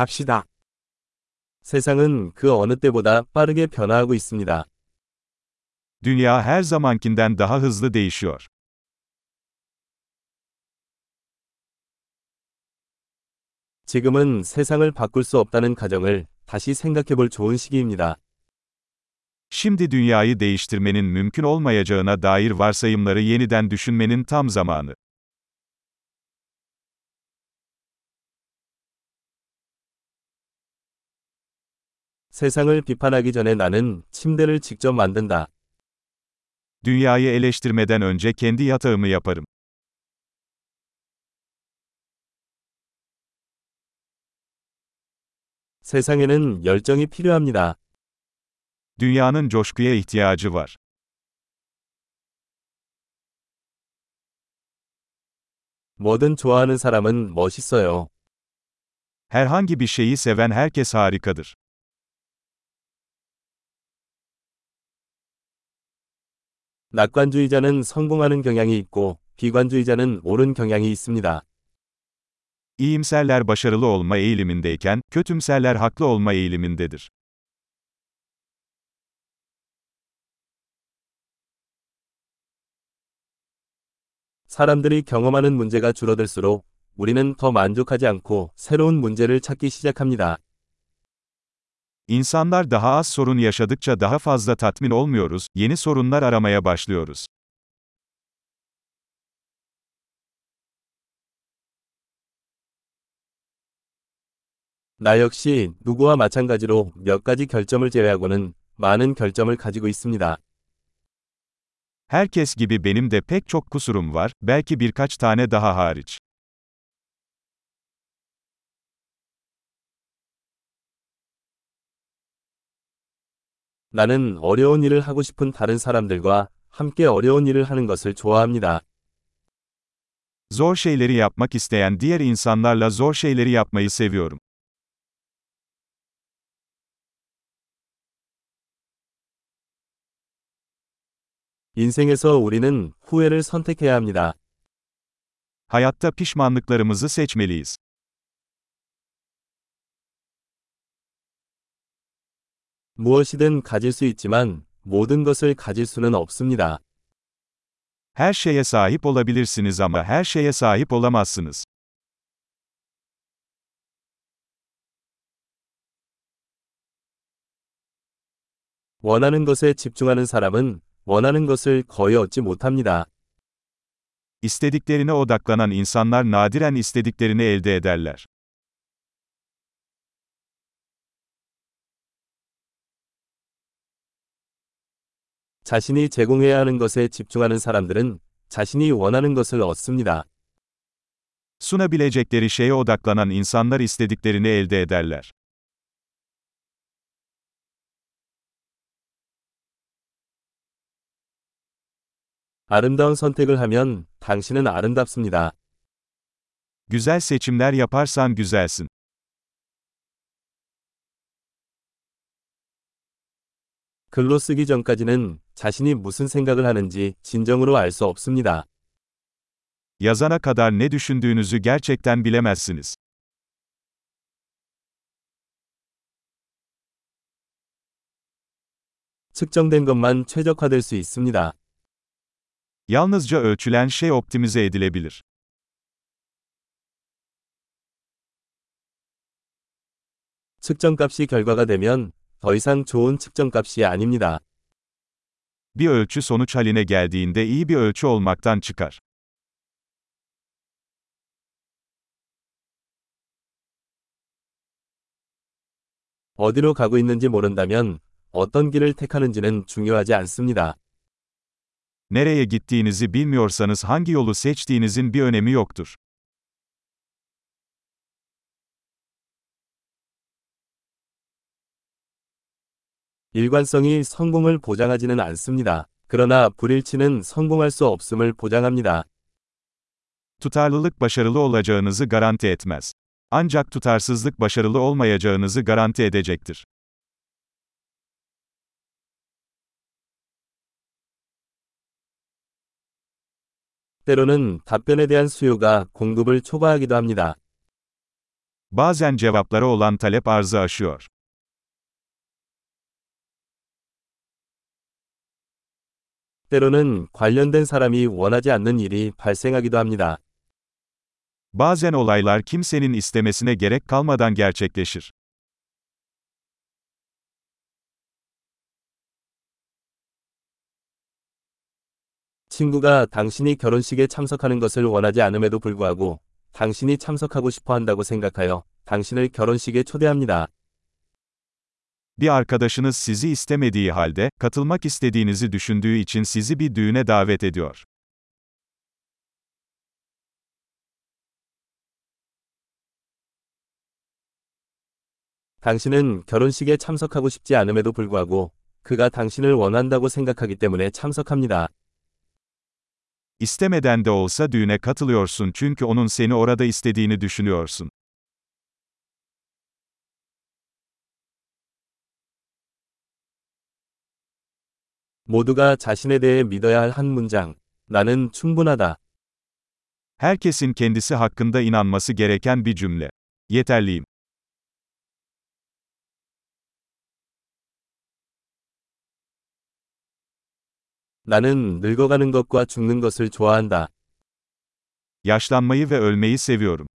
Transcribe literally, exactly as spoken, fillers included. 갑시다. 세상은 그 어느 때보다 빠르게 변화하고 있습니다. Dünya her zamankinden daha hızlı değişiyor. 지금은 세상을 바꿀 수 없다는 가정을 다시 생각해 볼 좋은 시기입니다. Şimdi dünyayı değiştirmenin mümkün olmayacağına dair varsayımları yeniden düşünmenin tam zamanı. 세상을 비판하기 전에 나는 침대를 직접 만든다. Dünyayı eleştirmeden önce kendi yatağımı yaparım. 세상에는 열정이 필요합니다. Dünyanın coşkuya ihtiyacı var. 뭐든 좋아하는 사람은 멋있어요. Herhangi bir şeyi seven herkes harikadır. 낙관주의자는 성공하는 경향이 있고 비관주의자는 옳은 경향이 있습니다. İyimserler başarılı olma eğilimindeyken, kötümserler haklı olma eğilimindedir. 사람들이 경험하는 문제가 줄어들수록 우리는 더 만족하지 않고 새로운 문제를 찾기 시작합니다. İnsanlar daha az sorun yaşadıkça daha fazla tatmin olmuyoruz, yeni sorunlar aramaya başlıyoruz. 나 역시 누구와 마찬가지로 몇 가지 결점을 제외하고는 많은 결점을 가지고 있습니다. Herkes gibi benim de pek çok kusurum var, belki birkaç tane daha hariç. 나는 어려운 일을 하고 싶은 다른 사람들과 함께 어려운 일을 하는 것을 좋아합니다. Zor şeyleri yapmak isteyen diğer insanlarla zor şeyleri yapmayı seviyorum. 인생에서 우리는 후회를 선택해야 합니다. Hayatta pişmanlıklarımızı seçmeliyiz. 무엇이든 가질 수 있지만 모든 것을 가질 수는 없습니다. Her şeye sahip olabilirsiniz ama her şeye sahip olamazsınız. 원하는 것에 집중하는 사람은 원하는 것을 거의 얻지 못합니다. İstediklerine odaklanan insanlar nadiren istediklerini elde ederler. 자신이 제공해야 하는 것에 집중하는 사람들은 자신이 원하는 것을 얻습니다. Sunabilecekleri şeye odaklanan insanlar istediklerini elde ederler. 아름다운 선택을 하면 당신은 아름답습니다. Güzel seçimler yaparsan güzelsin. 글로 쓰기 전까지는 자신이 무슨 생각을 하는지 진정으로 알 수 없습니다. Yazana kadar ne düşündüğünüzü gerçekten bilemezsiniz. 측정된 것만 최적화될 수 있습니다. Yalnızca ölçülen şey optimize edilebilir. 측정값이 결과가 되면 더 이상 좋은 측정값이 아닙니다. Bir ölçü sonuç haline geldiğinde iyi bir ölçü olmaktan çıkar. 어디로 가고 있는지 모른다면 어떤 길을 택하는지는 중요하지 않습니다. Nereye gittiğinizi bilmiyorsanız hangi yolu seçtiğinizin bir önemi yoktur. 일관성이 성공을 보장하지는 않습니다. 그러나 불일치는 성공할 수 없음을 보장합니다. Tutarlılık başarılı olacağınızı garanti etmez. Ancak tutarsızlık başarılı olmayacağınızı garanti edecektir. 때로는 답변에 대한 수요가 공급을 초과하기도 합니다. Bazen cevaplara olan talep arzı aşıyor. 때로는 관련된 사람이 원하지 않는 일이 발생하기도 합니다. Bazen olaylar kimsenin istemesine gerek kalmadan gerçekleşir. 친구가 당신이 결혼식에 참석하는 것을 원하지 않음에도 불구하고 당신이 참석하고 싶어 한다고 생각하여 당신을 결혼식에 초대합니다. Bir arkadaşınız sizi istemediği halde katılmak istediğinizi düşündüğü için sizi bir düğüne davet ediyor. 당신은 결혼식에 참석하고 싶지 않음에도 불구하고 그가 당신을 원한다고 생각하기 때문에 참석합니다. İstemeden de olsa düğüne katılıyorsun çünkü onun seni orada istediğini düşünüyorsun. 모두가 자신에 대해 믿어야 할 한 문장. 나는 충분하다. Herkesin kendisi hakkında inanması gereken bir cümle. Yeterliyim. 나는 늙어가는 것과 죽는 것을 좋아한다. yaşlanmayı ve ölmeyi seviyorum.